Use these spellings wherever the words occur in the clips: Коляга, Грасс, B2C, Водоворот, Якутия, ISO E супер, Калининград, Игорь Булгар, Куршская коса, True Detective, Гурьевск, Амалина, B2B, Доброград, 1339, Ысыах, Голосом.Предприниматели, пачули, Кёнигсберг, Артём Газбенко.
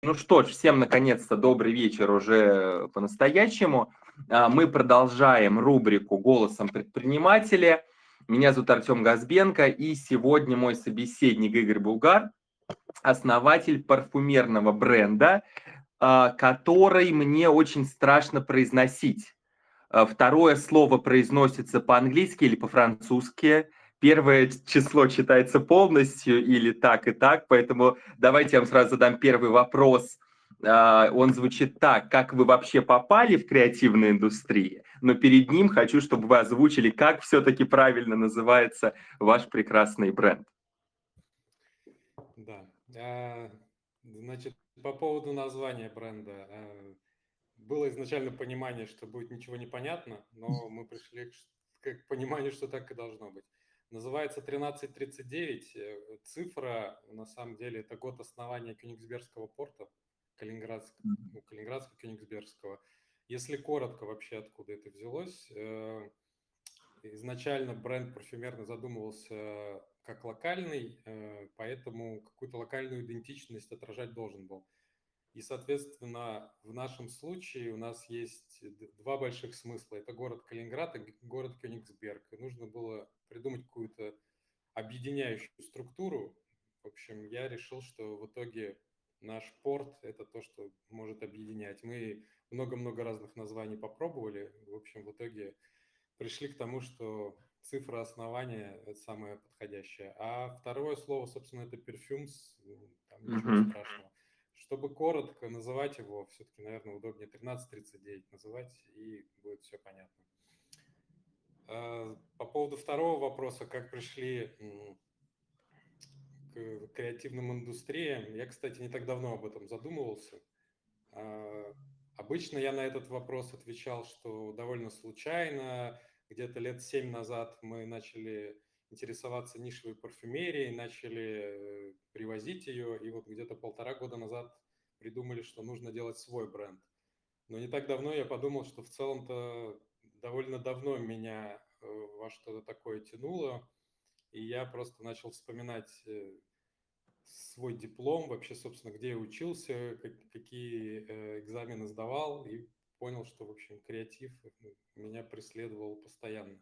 Ну что ж, всем наконец-то добрый вечер уже по-настоящему. Мы продолжаем рубрику «Голосом предпринимателя». Меня зовут Артём Газбенко, и сегодня мой собеседник Игорь Булгар, основатель парфюмерного бренда, который мне очень страшно произносить. Второе слово произносится по-английски или по-французски. Первое число читается полностью или так и так, поэтому давайте я вам сразу задам первый вопрос. Он звучит так: как вы вообще попали в креативную индустрию? Но перед ним хочу, чтобы вы озвучили, как все-таки правильно называется ваш прекрасный бренд. Да, значит, по поводу названия бренда. Было изначально понимание, что будет ничего не понятно, но мы пришли к пониманию, что так и должно быть. Называется 1339. Цифра, на самом деле, это год основания Кенигсбергского порта, Калининградского, Кёнигсбергского. Если коротко вообще, откуда это взялось. Изначально бренд парфюмерный задумывался как локальный, поэтому какую-то локальную идентичность отражать должен был. И, соответственно, в нашем случае у нас есть два больших смысла. Это город Калининград и город Кёнигсберг. И нужно было придумать какую-то объединяющую структуру. В общем, я решил, что в итоге наш порт – это то, что может объединять. Мы много-много разных названий попробовали. В общем, в итоге пришли к тому, что цифра основания – это самое подходящее. А второе слово, собственно, это «перфюмс». Там ничего страшного. Чтобы коротко называть его, все-таки, наверное, удобнее 1339 называть, и будет все понятно. По поводу второго вопроса, как пришли к креативным индустриям, я, кстати, не так давно об этом задумывался. Обычно я на этот вопрос отвечал, что довольно случайно, где-то лет 7 назад мы начали интересоваться нишевой парфюмерией, начали привозить ее, и вот где-то 1,5 года назад придумали, что нужно делать свой бренд. Но не так давно я подумал, что в целом-то довольно давно меня во что-то такое тянуло, и я просто начал вспоминать свой диплом, вообще, собственно, где я учился, какие экзамены сдавал, и понял, что, в общем, креатив меня преследовал постоянно.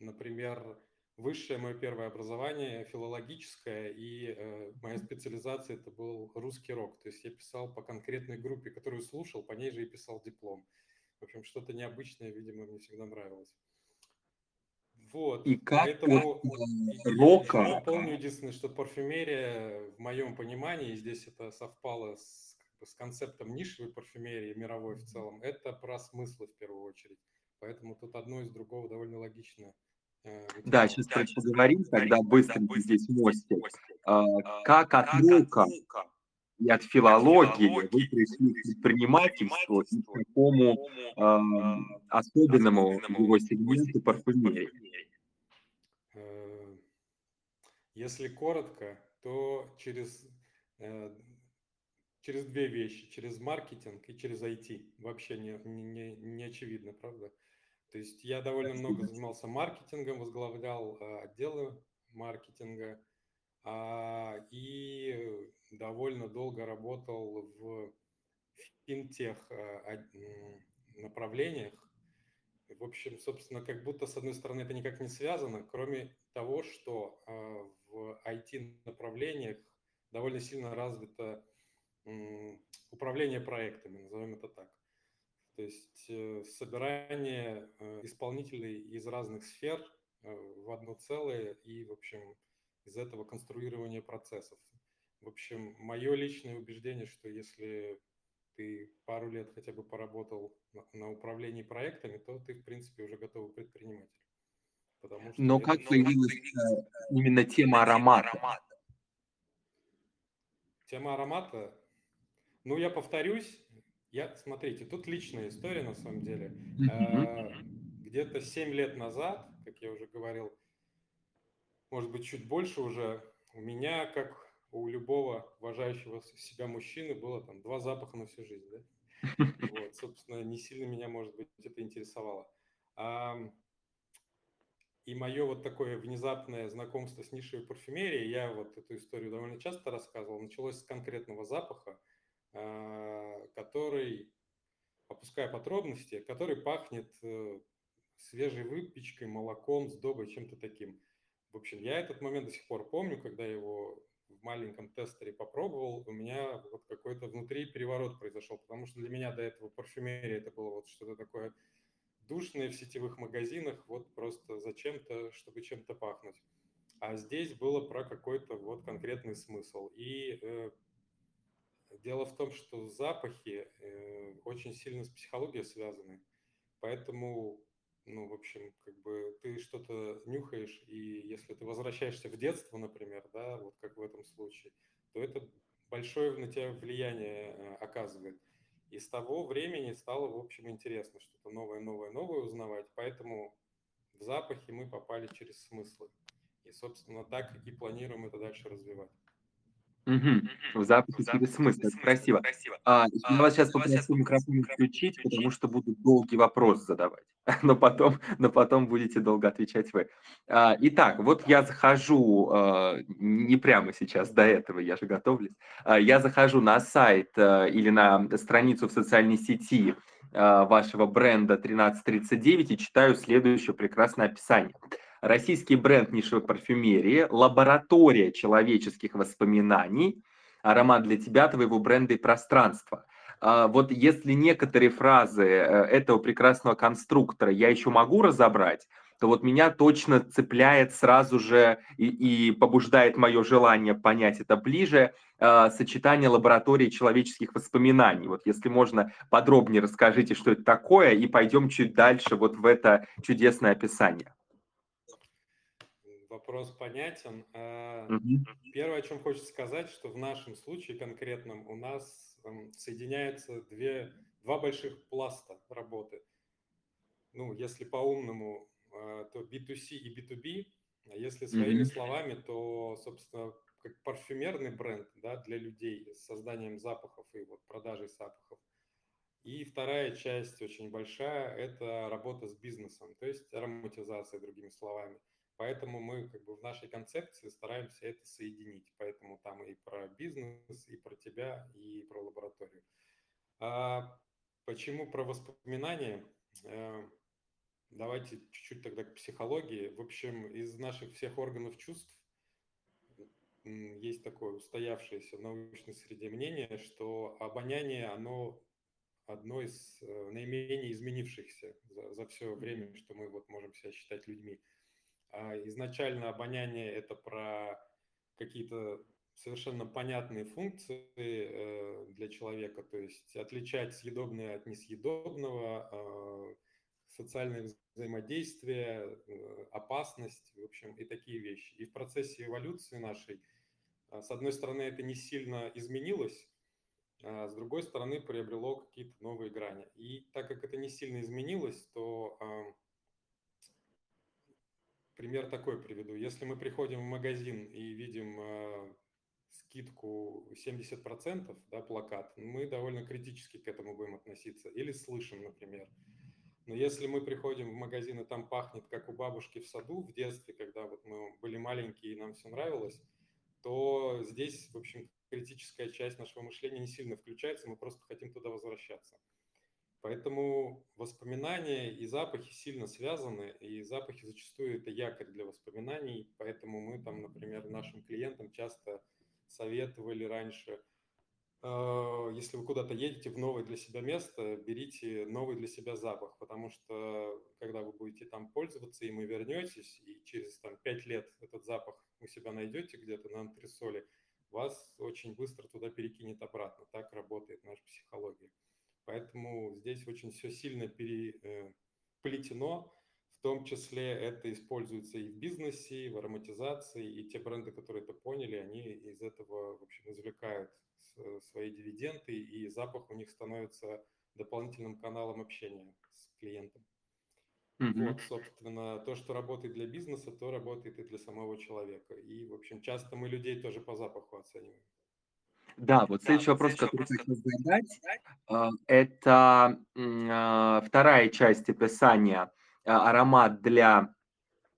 Например, высшее мое первое образование филологическое, и моя специализация – это был русский рок. То есть я писал по конкретной группе, которую слушал, по ней же и писал диплом. В общем, что-то необычное, видимо, мне всегда нравилось. Вот. И как поэтому рока? Я помню единственное, что парфюмерия, в моем понимании, и здесь это совпало с концептом нишевой парфюмерии, мировой в целом, это про смыслы в первую очередь. Поэтому тут одно из другого довольно логично. Да, сейчас поговорим, тогда быстренько здесь мостик. Как от наука и от филологии вы пришли к предпринимательству и к такому особенному его сегменту парфюмерии? Если коротко, то через две вещи, через маркетинг и через IT. Вообще не очевидно, правда? То есть я довольно много занимался маркетингом, возглавлял отделы маркетинга и довольно долго работал в финтех направлениях. В общем, собственно, как будто, с одной стороны, это никак не связано, кроме того, что в IT-направлениях довольно сильно развито управление проектами, назовем это так. То есть собирание исполнителей из разных сфер в одно целое и, в общем, из этого конструирование процессов. В общем, мое личное убеждение, что если ты пару лет хотя бы поработал на управлении проектами, то ты, в принципе, уже готовый предприниматель. Потому что как появилась именно тема аромата? Тема аромата? Ну, я повторюсь. Смотрите, тут личная история, на самом деле. Где-то 7 лет назад, как я уже говорил, может быть, чуть больше уже, у меня, как у любого уважающего себя мужчины, было там 2 запаха на всю жизнь. Да? Вот, собственно, не сильно меня, может быть, это интересовало. И мое вот такое внезапное знакомство с нишевой парфюмерией, я вот эту историю довольно часто рассказывал, началось с конкретного запаха, который, опуская подробности, который пахнет свежей выпечкой, молоком, сдобой, чем-то таким. В общем, я этот момент до сих пор помню, когда его в маленьком тестере попробовал, у меня вот какой-то внутри переворот произошел, потому что для меня до этого парфюмерия это было вот что-то такое душное в сетевых магазинах, вот просто зачем-то, чтобы чем-то пахнуть. А здесь было про какой-то вот конкретный смысл. И дело в том, что запахи очень сильно с психологией связаны, поэтому, ну, в общем, как бы ты что-то нюхаешь, и если ты возвращаешься в детство, например, да, вот как в этом случае, то это большое на тебя влияние оказывает. И с того времени стало, в общем, интересно что-то новое узнавать, поэтому в запахи мы попали через смыслы. И, собственно, так и планируем это дальше развивать. В запахе через смыслы, это красиво. Я вас сейчас попрошу микрофон включить, потому что буду долгий вопрос задавать, но потом будете долго отвечать вы. Итак, вот я захожу, не прямо сейчас, до этого я же готовлюсь, я захожу на сайт или на страницу в социальной сети вашего бренда 1339 и читаю следующее прекрасное описание. Российский бренд нишевой парфюмерии, лаборатория человеческих воспоминаний, аромат для тебя, твоего бренда и пространства. Вот если некоторые фразы этого прекрасного конструктора я еще могу разобрать, то вот меня точно цепляет сразу же и побуждает мое желание понять это ближе сочетание лаборатории человеческих воспоминаний. Вот если можно, подробнее расскажите, что это такое, и пойдем чуть дальше вот в это чудесное описание. Вопрос понятен. Первое, о чем хочется сказать, что в нашем случае конкретном у нас соединяются два больших пласта работы. Ну, если по-умному, то B2C и B2B. А если своими словами, то, собственно, как парфюмерный бренд, да, для людей с созданием запахов и вот продажей запахов. И вторая часть очень большая – это работа с бизнесом, то есть ароматизация, другими словами. Поэтому мы как бы в нашей концепции стараемся это соединить. Поэтому там и про бизнес, и про тебя, и про лабораторию. А почему про воспоминания? Давайте чуть-чуть тогда к психологии. В общем, из наших всех органов чувств есть такое устоявшееся в научной среде мнение, что обоняние, оно одно из наименее изменившихся за все время, что мы вот можем себя считать людьми. Изначально обоняние – это про какие-то совершенно понятные функции для человека, то есть отличать съедобное от несъедобного, социальное взаимодействие, опасность, в общем, и такие вещи. И в процессе эволюции нашей, с одной стороны, это не сильно изменилось, а с другой стороны, приобрело какие-то новые грани. И так как это не сильно изменилось, то… Пример такой приведу. Если мы приходим в магазин и видим скидку 70%, да, плакат, мы довольно критически к этому будем относиться. Или слышим, например. Но если мы приходим в магазин и там пахнет, как у бабушки в саду в детстве, когда вот мы были маленькие и нам все нравилось, то здесь, в общем, критическая часть нашего мышления не сильно включается, мы просто хотим туда возвращаться. Поэтому воспоминания и запахи сильно связаны, и запахи зачастую это якорь для воспоминаний, поэтому мы там, например, нашим клиентам часто советовали раньше, если вы куда-то едете в новое для себя место, берите новый для себя запах, потому что когда вы будете там пользоваться им и вернетесь, и через там, 5 лет этот запах у себя найдете где-то на антресоле, вас очень быстро туда перекинет обратно, так работает наша психология. Поэтому здесь очень все сильно переплетено, в том числе это используется и в бизнесе, и в ароматизации, и те бренды, которые это поняли, они из этого, в общем, извлекают свои дивиденды, и запах у них становится дополнительным каналом общения с клиентом. Вот, собственно, то, что работает для бизнеса, то работает и для самого человека. И, в общем, часто мы людей тоже по запаху оцениваем. Да, вот следующий вопрос, который я хочу задать, это вторая часть описания «Аромат для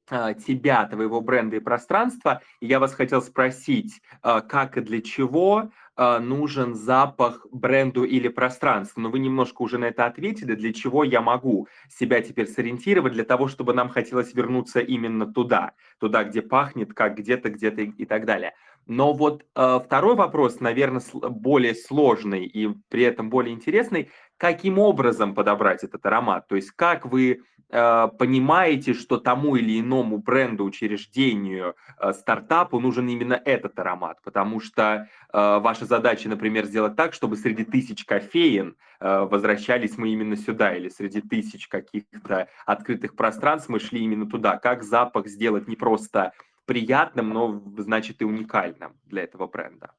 тебя, твоего бренда и пространства. И я вас хотел спросить, как и для чего нужен запах бренду или пространству? Но вы немножко уже на это ответили. Для чего я могу себя теперь сориентировать? Для того, чтобы нам хотелось вернуться именно туда. Туда, где пахнет, как где-то и так далее. Но вот второй вопрос, наверное, более сложный и при этом более интересный. Каким образом подобрать этот аромат? То есть как вы понимаете, что тому или иному бренду, учреждению, стартапу нужен именно этот аромат? Потому что ваша задача, например, сделать так, чтобы среди тысяч кофеен возвращались мы именно сюда, или среди тысяч каких-то открытых пространств мы шли именно туда. Как запах сделать не просто приятным, но, значит, и уникальным для этого бренда?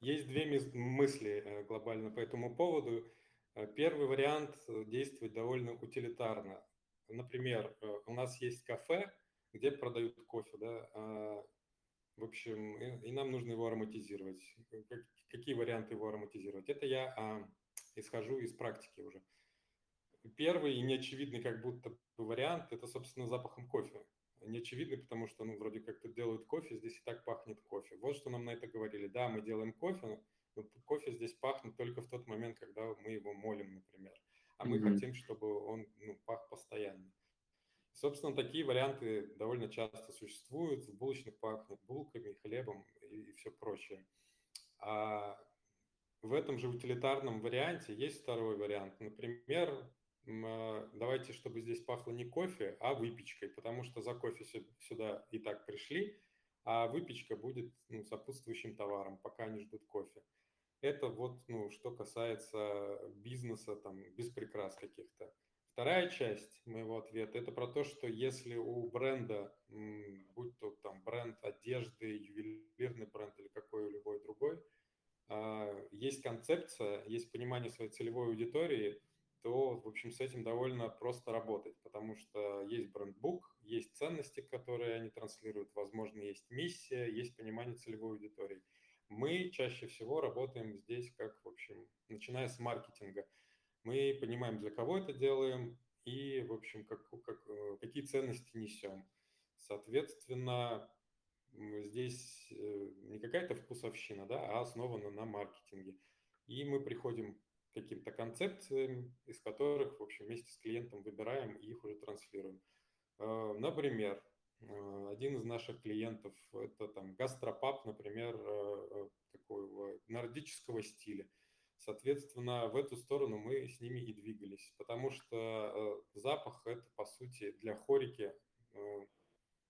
Есть две мысли глобально по этому поводу. Первый вариант действует довольно утилитарно. Например, у нас есть кафе, где продают кофе, да? В общем, и нам нужно его ароматизировать. Какие варианты его ароматизировать? Это я исхожу из практики уже. Первый и неочевидный как будто бы вариант – это, собственно, запахом кофе. Неочевидный, потому что, ну, вроде как тут делают кофе, здесь и так пахнет кофе. Вот что нам на это говорили. Да, мы делаем кофе, но кофе здесь пахнет только в тот момент, когда мы его молим, например. А мы хотим, чтобы он, ну, пах постоянно. Собственно, такие варианты довольно часто существуют. В булочных пахнет булками, хлебом и все прочее. А в этом же утилитарном варианте есть второй вариант. Например, давайте, чтобы здесь пахло не кофе, а выпечкой, потому что за кофе сюда и так пришли, а выпечка будет, ну, сопутствующим товаром, пока они ждут кофе. Это вот, ну, что касается бизнеса, там, без прикрас каких-то. Вторая часть моего ответа – это про то, что если у бренда, будь то там бренд одежды, ювелирный бренд или какой-либо другой, есть концепция, есть понимание своей целевой аудитории, то, в общем, с этим довольно просто работать, потому что есть брендбук, есть ценности, которые они транслируют, возможно, есть миссия, есть понимание целевой аудитории. Мы чаще всего работаем здесь как, в общем, начиная с маркетинга. Мы понимаем, для кого это делаем и, в общем, какие ценности несем. Соответственно, здесь не какая-то вкусовщина, да, а основана на маркетинге. И мы приходим каким-то концепциям, из которых, в общем, вместе с клиентом выбираем и их уже транслируем. Например, один из наших клиентов – это там гастропаб, например, такого нордического стиля. Соответственно, в эту сторону мы с ними и двигались, потому что запах – это, по сути, для хорики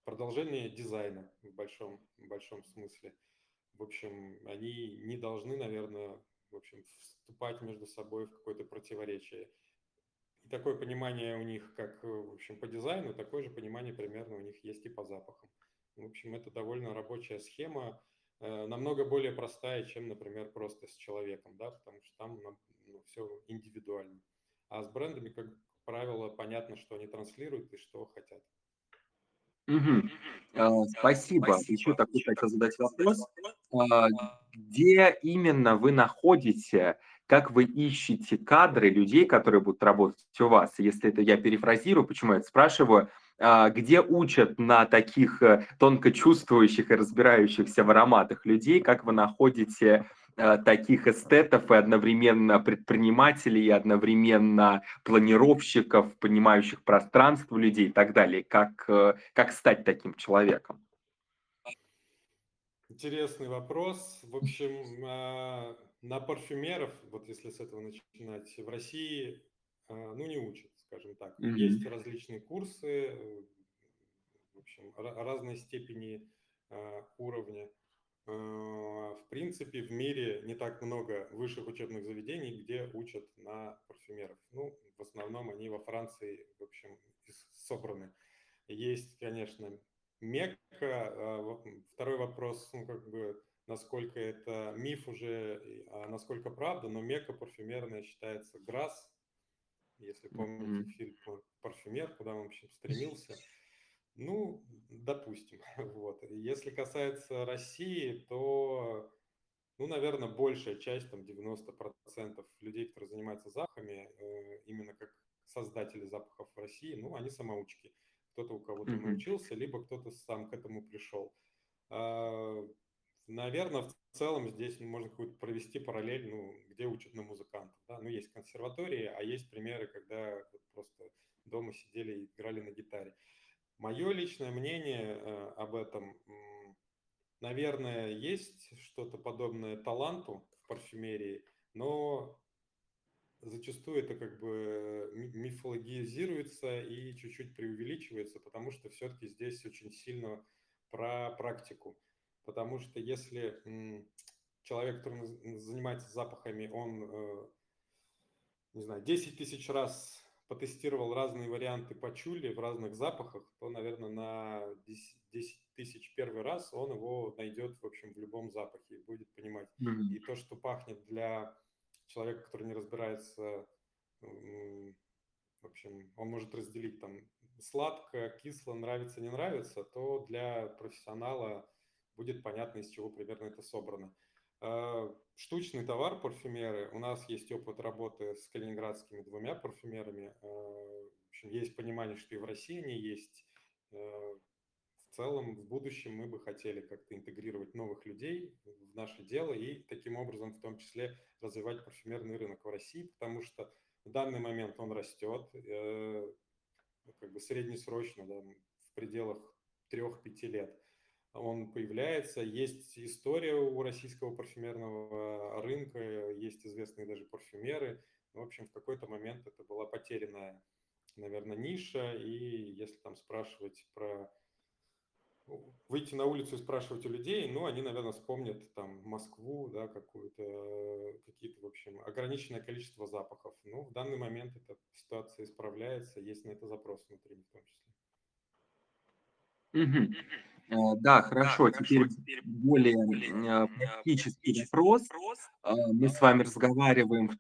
продолжение дизайна в большом смысле. В общем, они не должны, наверное, в общем, вступать между собой в какое-то противоречие. И такое понимание у них как, в общем, по дизайну, такое же понимание примерно у них есть и по запахам. В общем, это довольно рабочая схема, намного более простая, чем, например, просто с человеком, да, потому что там, ну, все индивидуально. А с брендами, как правило, понятно, что они транслируют и что хотят. Спасибо. Еще такой хотел задать вопрос. Где именно вы находите, как вы ищете кадры людей, которые будут работать у вас? Если это я перефразирую, почему я это спрашиваю, где учат на таких тонко чувствующих и разбирающихся в ароматах людей, как вы находите таких эстетов и одновременно предпринимателей, и одновременно планировщиков, понимающих пространство людей и так далее. Как стать таким человеком? Интересный вопрос. В общем, на парфюмеров, вот если с этого начинать, в России, ну, не учат, скажем так. Есть различные курсы, в общем, разной степени уровня. В принципе, в мире не так много высших учебных заведений, где учат на парфюмеров. Ну, в основном они во Франции, в общем, собраны. Есть, конечно, Мекка. Второй вопрос, ну, как бы, насколько это миф уже, а насколько правда, но Мекка парфюмерная считается Грасс, если помните фильм «Парфюмер», куда он, в общем, стремился. Ну, допустим. Вот. Если касается России, то, ну, наверное, большая часть, там 90% людей, которые занимаются запахами, именно как создатели запахов в России, ну, они самоучки. Кто-то у кого-то научился, либо кто-то сам к этому пришел. Наверное, в целом здесь можно какую-то провести параллель, ну, где учат на музыкантов. Да? Ну, есть консерватории, а есть примеры, когда просто дома сидели и играли на гитаре. Мое личное мнение об этом, наверное, есть что-то подобное таланту в парфюмерии, но зачастую это как бы мифологизируется и чуть-чуть преувеличивается, потому что все-таки здесь очень сильно про практику. Потому что если человек, который занимается запахами, он, не знаю, 10 тысяч раз потестировал разные варианты пачули в разных запахах, то, наверное, на 10 тысяч первый раз он его найдет, в общем, в любом запахе и будет понимать. И то, что пахнет для человека, который не разбирается, в общем, он может разделить там сладко, кисло, нравится, не нравится, то для профессионала будет понятно, из чего примерно это собрано. Штучный товар, парфюмеры. У нас есть опыт работы с калининградскими двумя парфюмерами. В общем, есть понимание, что и в России они есть. В целом, в будущем мы бы хотели как-то интегрировать новых людей в наше дело и таким образом в том числе развивать парфюмерный рынок в России, потому что в данный момент он растет, как бы среднесрочно, да, в пределах 3-5 лет. Он появляется, есть история у российского парфюмерного рынка, есть известные даже парфюмеры. В общем, в какой-то момент это была потерянная, наверное, ниша. И если там спрашивать про... Выйти на улицу и спрашивать у людей, ну, они, наверное, вспомнят там Москву, да, какие-то, в общем, ограниченное количество запахов. Ну, в данный момент эта ситуация исправляется, есть на это запрос внутренний в том числе. Да, хорошо. Теперь более практический вопрос. Мы с вами разговариваем,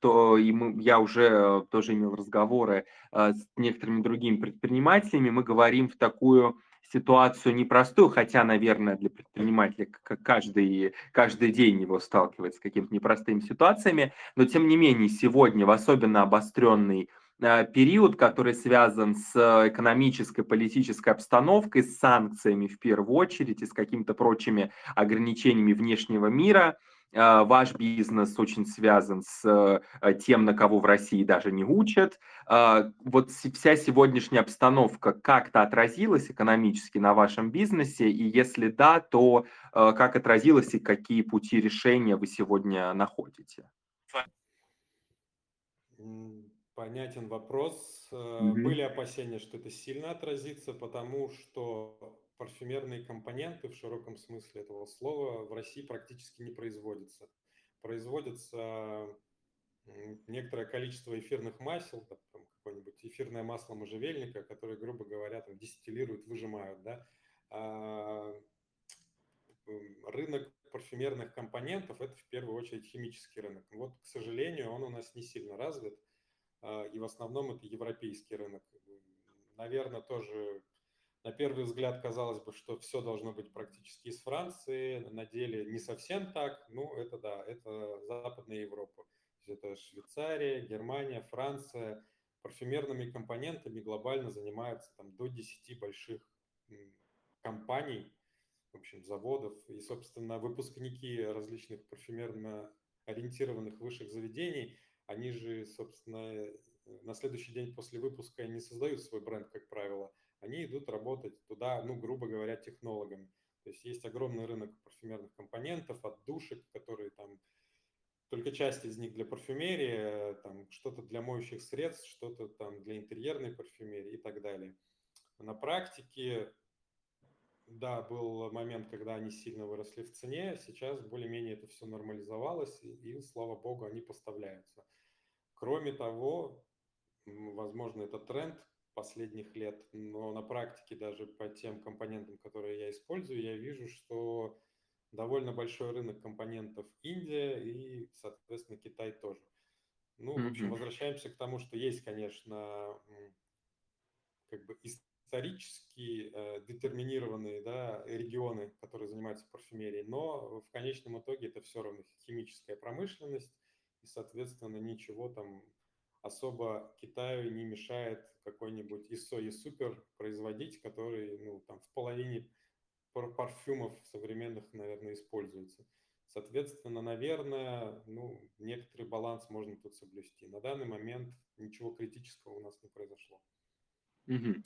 я уже тоже имел разговоры с некоторыми другими предпринимателями. Мы говорим в такую ситуацию непростую, хотя, наверное, для предпринимателя каждый день его сталкивается с какими-то непростыми ситуациями, но, тем не менее, сегодня в особенно обостренный период, который связан с экономической, политической обстановкой, с санкциями в первую очередь и с какими-то прочими ограничениями внешнего мира. Ваш бизнес очень связан с тем, на кого в России даже не учат. Вот вся сегодняшняя обстановка как-то отразилась экономически на вашем бизнесе? И если да, то как отразилась и какие пути решения вы сегодня находите? Понятен вопрос. Были опасения, что это сильно отразится, потому что парфюмерные компоненты в широком смысле этого слова в России практически не производятся. Производится некоторое количество эфирных масел, там какое-нибудь эфирное масло можжевельника, которое, грубо говоря, там дистиллируют, выжимают. Да? А рынок парфюмерных компонентов – это в первую очередь химический рынок. Вот, к сожалению, он у нас не сильно развит. И в основном это европейский рынок. Наверное, тоже на первый взгляд казалось бы, что все должно быть практически из Франции. На деле не совсем так. Ну, это да, это Западная Европа. Это Швейцария, Германия, Франция. Парфюмерными компонентами глобально занимаются там, до 10 больших компаний, в общем, заводов. И, собственно, выпускники различных парфюмерно ориентированных высших заведений – они же, собственно, на следующий день после выпуска не создают свой бренд, как правило. Они идут работать туда, ну, грубо говоря, технологами. То есть есть огромный рынок парфюмерных компонентов, отдушек, которые там, только часть из них для парфюмерии, там, что-то для моющих средств, что-то там для интерьерной парфюмерии и так далее. На практике, да, был момент, когда они сильно выросли в цене, сейчас более-менее это все нормализовалось, и, слава богу, они поставляются. Кроме того, возможно, это тренд последних лет, но на практике даже по тем компонентам, которые я использую, я вижу, что довольно большой рынок компонентов Индия и, соответственно, Китай тоже. Ну, в общем, возвращаемся к тому, что есть, конечно, как бы исторически детерминированные, да, регионы, которые занимаются парфюмерией, но в конечном итоге это все равно химическая промышленность, и, соответственно, ничего там особо Китаю не мешает какой-нибудь ISO E супер производить, который, ну, там в половине парфюмов современных, наверное, используется. Соответственно, наверное, ну, некоторый баланс можно тут соблюсти. На данный момент ничего критического у нас не произошло. Угу.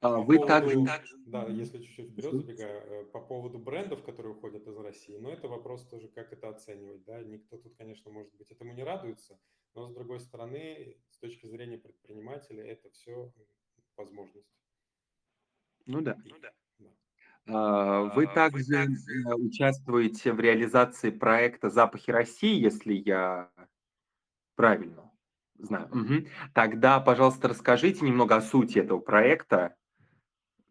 А вы также... Да, если чуть-чуть вперед забегаю, по поводу брендов, которые уходят из России, но это вопрос тоже, как это оценивать. Да? Никто тут, конечно, может быть, этому не радуется, но, с другой стороны, с точки зрения предпринимателя, это все возможность. Ну да. Вы также участвуете в реализации проекта «Запахи России», если я правильно знаю. Угу. Тогда, пожалуйста, расскажите немного о сути этого проекта.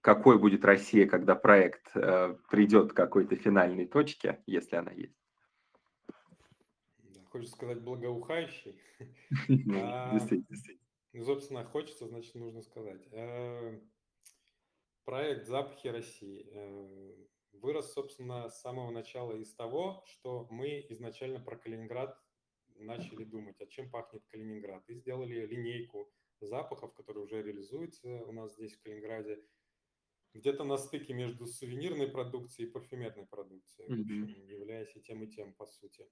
Какой будет Россия, когда проект придет к какой-то финальной точке, если она есть? Хочешь сказать благоухающий? Действительно. Собственно, хочется, значит, нужно сказать. Проект «Запахи России» вырос, собственно, с самого начала из того, что мы изначально про Калининград начали думать, а чем пахнет Калининград. И сделали линейку запахов, которые уже реализуются у нас здесь, в Калининграде, где-то на стыке между сувенирной продукцией и парфюмерной продукцией, являясь и тем, по сути.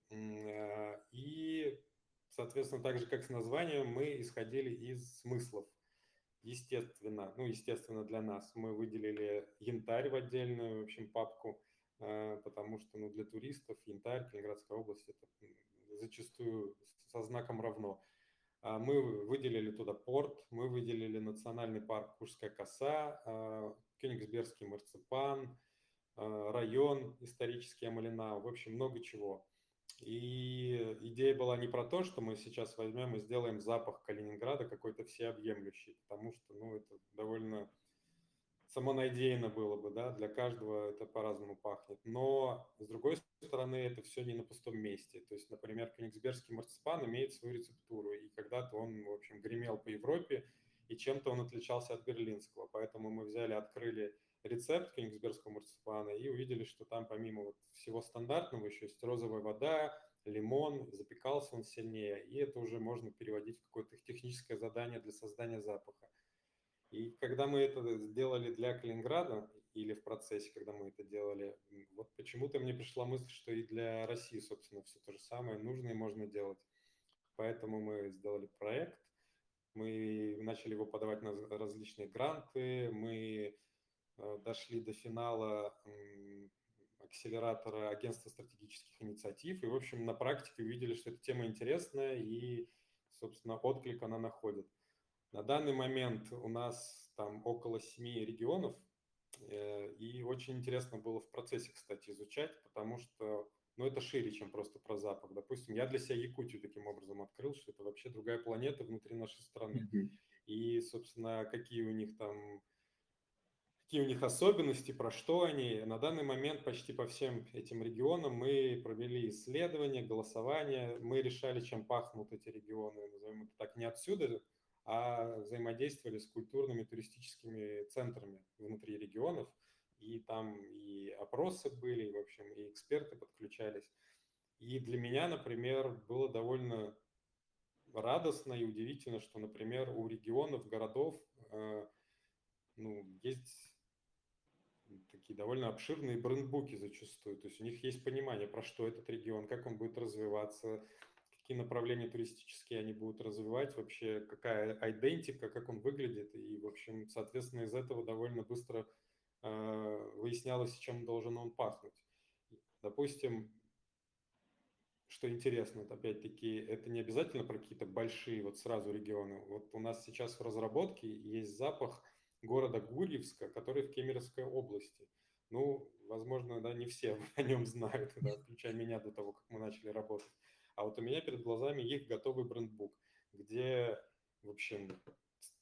И, соответственно, так же, как с названием, мы исходили из смыслов. Естественно, для нас мы выделили янтарь в отдельную, в общем, папку, потому что, ну, для туристов янтарь, Калининградская область, это зачастую со знаком равно. Мы выделили туда порт, мы выделили национальный парк Куршская коса, Кенигсбергский марципан, район исторический Амалина, в общем, много чего. И идея была не про то, что мы сейчас возьмем и сделаем запах Калининграда какой-то всеобъемлющий, потому что, ну, это довольно самонадеянно было бы, да, для каждого это по-разному пахнет. Но, с другой стороны, это все не на пустом месте. То есть, например, Кенигсбергский марципан имеет свою рецептуру, и когда-то он, в общем, гремел по Европе, и чем-то он отличался от берлинского. Поэтому мы взяли, открыли рецепт Кёнигсбергского марципана и увидели, что там помимо вот всего стандартного еще есть розовая вода, лимон, запекался он сильнее, и это уже можно переводить в какое-то техническое задание для создания запаха. И когда мы это сделали для Калининграда, или в процессе, когда мы это делали, вот почему-то мне пришла мысль, что и для России, собственно, все то же самое нужно и можно делать. Поэтому мы сделали проект, мы начали его подавать на различные гранты, мы дошли до финала акселератора агентства стратегических инициатив и, в общем, на практике увидели, что эта тема интересная и, собственно, отклик она находит. На данный момент у нас там около 7 регионов, и очень интересно было в процессе, кстати, изучать, потому что, ну, это шире, чем просто про запах. Допустим, я для себя Якутию таким образом открыл, что это вообще другая планета внутри нашей страны. И, собственно, какие у них особенности, про что они. На данный момент почти по всем этим регионам мы провели исследования, голосования. Мы решали, чем пахнут эти регионы, назовем это так, не отсюда, а взаимодействовали с культурными туристическими центрами внутри регионов. И там и опросы были, в общем, и эксперты подключались. И для меня, например, было довольно радостно и удивительно, что, например, у регионов, городов, есть такие довольно обширные брендбуки зачастую. То есть у них есть понимание, про что этот регион, как он будет развиваться, какие направления туристические они будут развивать, вообще какая айдентика, как он выглядит. И, в общем, соответственно, из этого довольно быстро выяснялось, чем должен он пахнуть. Допустим, что интересно, опять-таки, это не обязательно про какие-то большие вот сразу регионы. Вот у нас сейчас в разработке есть запах города Гурьевска, который в Кемеровской области. Ну, возможно, да, не все о нем знают, да, включая меня до того, как мы начали работать. А вот у меня перед глазами их готовый брендбук, где, в общем,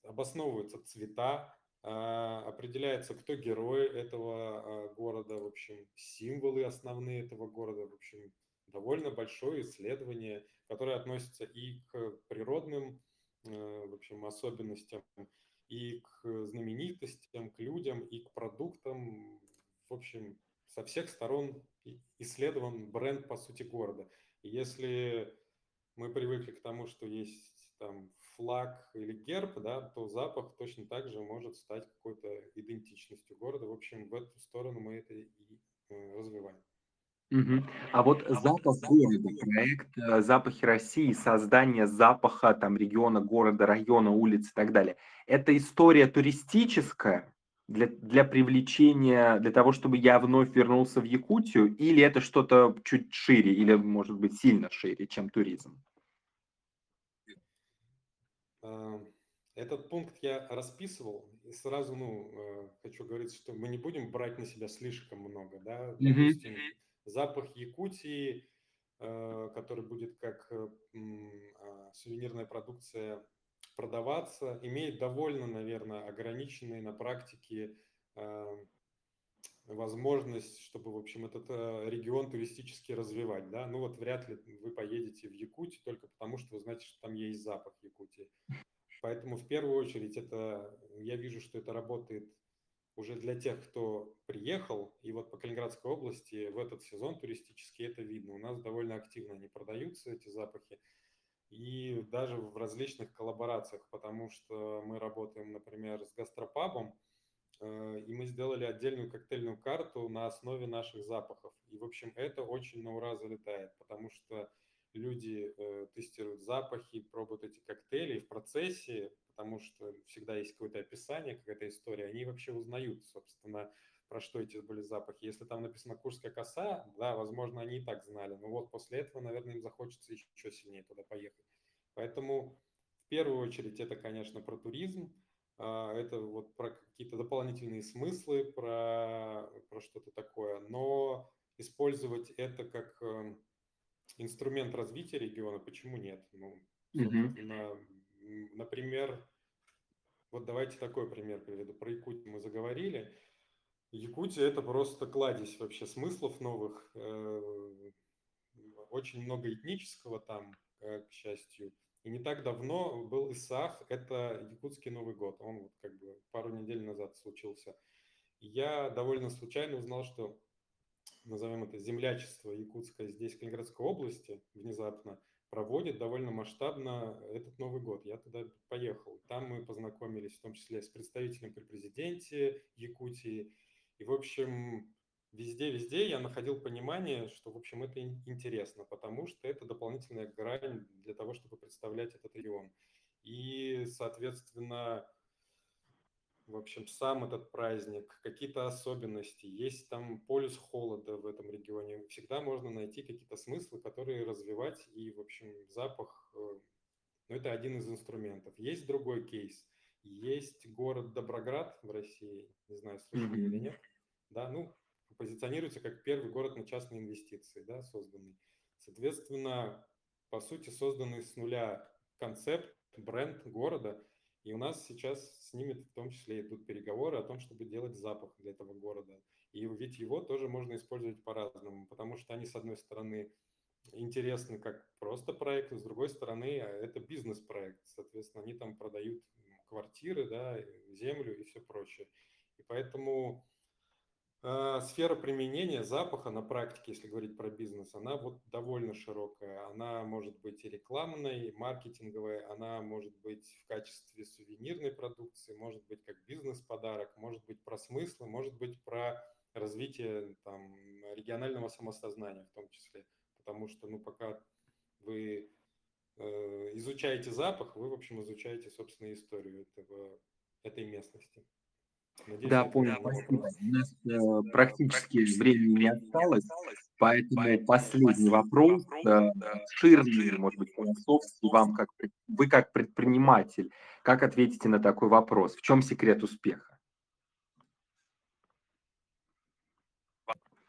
обосновываются цвета, определяется, кто герой этого города, в общем, символы основные этого города, в общем, довольно большое исследование, которое относится и к природным, в общем, особенностям, и к знаменитостям, к людям, и к продуктам. В общем, со всех сторон исследован бренд, по сути, города. И если мы привыкли к тому, что есть там флаг или герб, да, то запах точно так же может стать какой-то идентичностью города. В общем, в эту сторону мы это и развиваем. Угу. А вот запах города, проект «Запахи России», создание запаха там региона, города, района, улиц и так далее, это история туристическая для привлечения, для того, чтобы я вновь вернулся в Якутию, или это что-то чуть шире, или, может быть, сильно шире, чем туризм? Этот пункт я расписывал, и сразу, хочу говорить, что мы не будем брать на себя слишком много, да, допустим, запах Якутии, который будет как сувенирная продукция продаваться, имеет довольно, наверное, ограниченные на практике возможность, чтобы, в общем, этот регион туристически развивать. Да? Ну вот вряд ли вы поедете в Якутию только потому, что вы знаете, что там есть запах Якутии. Поэтому в первую очередь это, я вижу, что это работает уже для тех, кто приехал, и вот по Калининградской области в этот сезон туристический это видно. У нас довольно активно они продаются, эти запахи, и даже в различных коллаборациях, потому что мы работаем, например, с гастропабом, и мы сделали отдельную коктейльную карту на основе наших запахов. И, в общем, это очень на ура залетает, потому что люди тестируют запахи, пробуют эти коктейли в процессе, потому что всегда есть какое-то описание, какая-то история, они вообще узнают, собственно, про что эти были запахи. Если там написано «Куршская коса», да, возможно, они и так знали, но вот после этого, наверное, им захочется еще сильнее туда поехать. Поэтому в первую очередь это, конечно, про туризм, это вот про какие-то дополнительные смыслы, про что-то такое, но использовать это как инструмент развития региона, почему нет? Например, вот давайте такой пример приведу. Про Якутию мы заговорили. Якутия – это просто кладезь вообще смыслов новых. Очень много этнического там, к счастью. И не так давно был Ысыах, это якутский Новый год. Он вот как бы пару недель назад случился. Я довольно случайно узнал, что, назовем это, землячество якутское здесь, в Калининградской области, внезапно проводит довольно масштабно этот Новый год. Я туда поехал. Там мы познакомились в том числе с представителем при президенте Якутии. И, в общем, везде-везде я находил понимание, что, в общем, это интересно, потому что это дополнительная грань для того, чтобы представлять этот регион. И, соответственно, в общем, сам этот праздник, какие-то особенности, есть там полюс холода в этом регионе. Всегда можно найти какие-то смыслы, которые развивать, и, в общем, запах, это один из инструментов. Есть другой кейс. Есть город Доброград в России, не знаю, слышали или нет, да, позиционируется как первый город на частные инвестиции, да, созданный. Соответственно, по сути, созданный с нуля концепт, бренд города. И у нас сейчас с ними в том числе идут переговоры о том, чтобы делать запах для этого города. И ведь его тоже можно использовать по-разному, потому что они, с одной стороны, интересны как просто проект, с другой стороны, это бизнес-проект. Соответственно, они там продают квартиры, да, землю и все прочее. И поэтому сфера применения запаха на практике, если говорить про бизнес, она вот довольно широкая. Она может быть и рекламной, и маркетинговой, она может быть в качестве сувенирной продукции, может быть как бизнес-подарок, может быть про смыслы, может быть про развитие там регионального самосознания в том числе. Потому что, пока вы изучаете запах, вы, в общем, изучаете собственную историю этой местности. Надеюсь, да, понял, спасибо. У нас практически времени не осталось, поэтому последний вопрос, ширмый, может быть, философский, вам вы как предприниматель, как ответите на такой вопрос? В чем секрет успеха?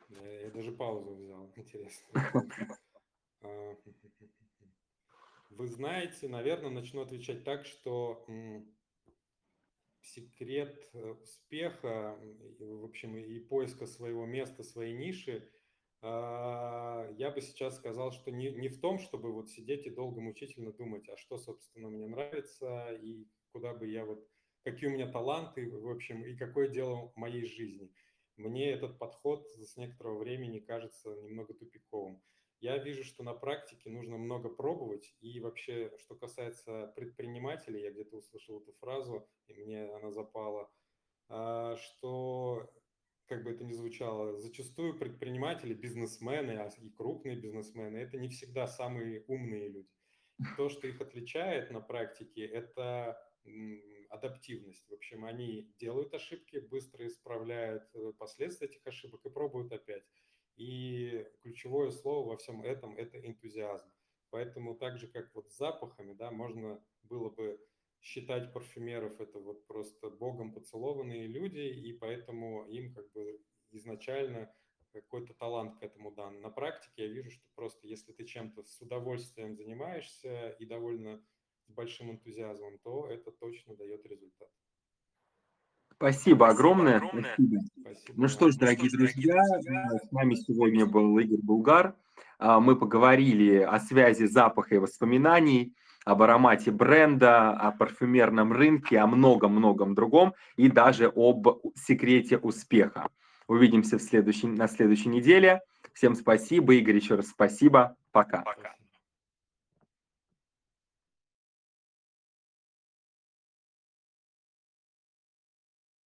Я даже паузу взял, интересно. Вы знаете, наверное, начну отвечать так, что секрет успеха, в общем, и поиска своего места, своей ниши, я бы сейчас сказал, что не в том, чтобы вот сидеть и долго мучительно думать, а что, собственно, мне нравится, и куда бы я вот, какие у меня таланты, в общем, и какое дело моей жизни. Мне этот подход с некоторого времени кажется немного тупиковым. Я вижу, что на практике нужно много пробовать. И вообще, что касается предпринимателей, я где-то услышал эту фразу, и мне она запала, что, как бы это ни звучало, зачастую предприниматели, бизнесмены, и крупные бизнесмены, это не всегда самые умные люди. То, что их отличает на практике, это адаптивность. В общем, они делают ошибки, быстро исправляют последствия этих ошибок и пробуют опять. И ключевое слово во всем этом – это энтузиазм. Поэтому так же, как вот с запахами, да, можно было бы считать парфюмеров – это вот просто богом поцелованные люди, и поэтому им как бы изначально какой-то талант к этому дан. На практике я вижу, что просто если ты чем-то с удовольствием занимаешься и довольно с большим энтузиазмом, то это точно дает результат. Спасибо огромное. Спасибо. Ну что ж, дорогие друзья, с нами сегодня был Игорь Булгар. Мы поговорили о связи запаха и воспоминаний, об аромате бренда, о парфюмерном рынке, о многом-многом другом и даже об секрете успеха. Увидимся на следующей неделе. Всем спасибо. Игорь, еще раз спасибо. Пока. Пока.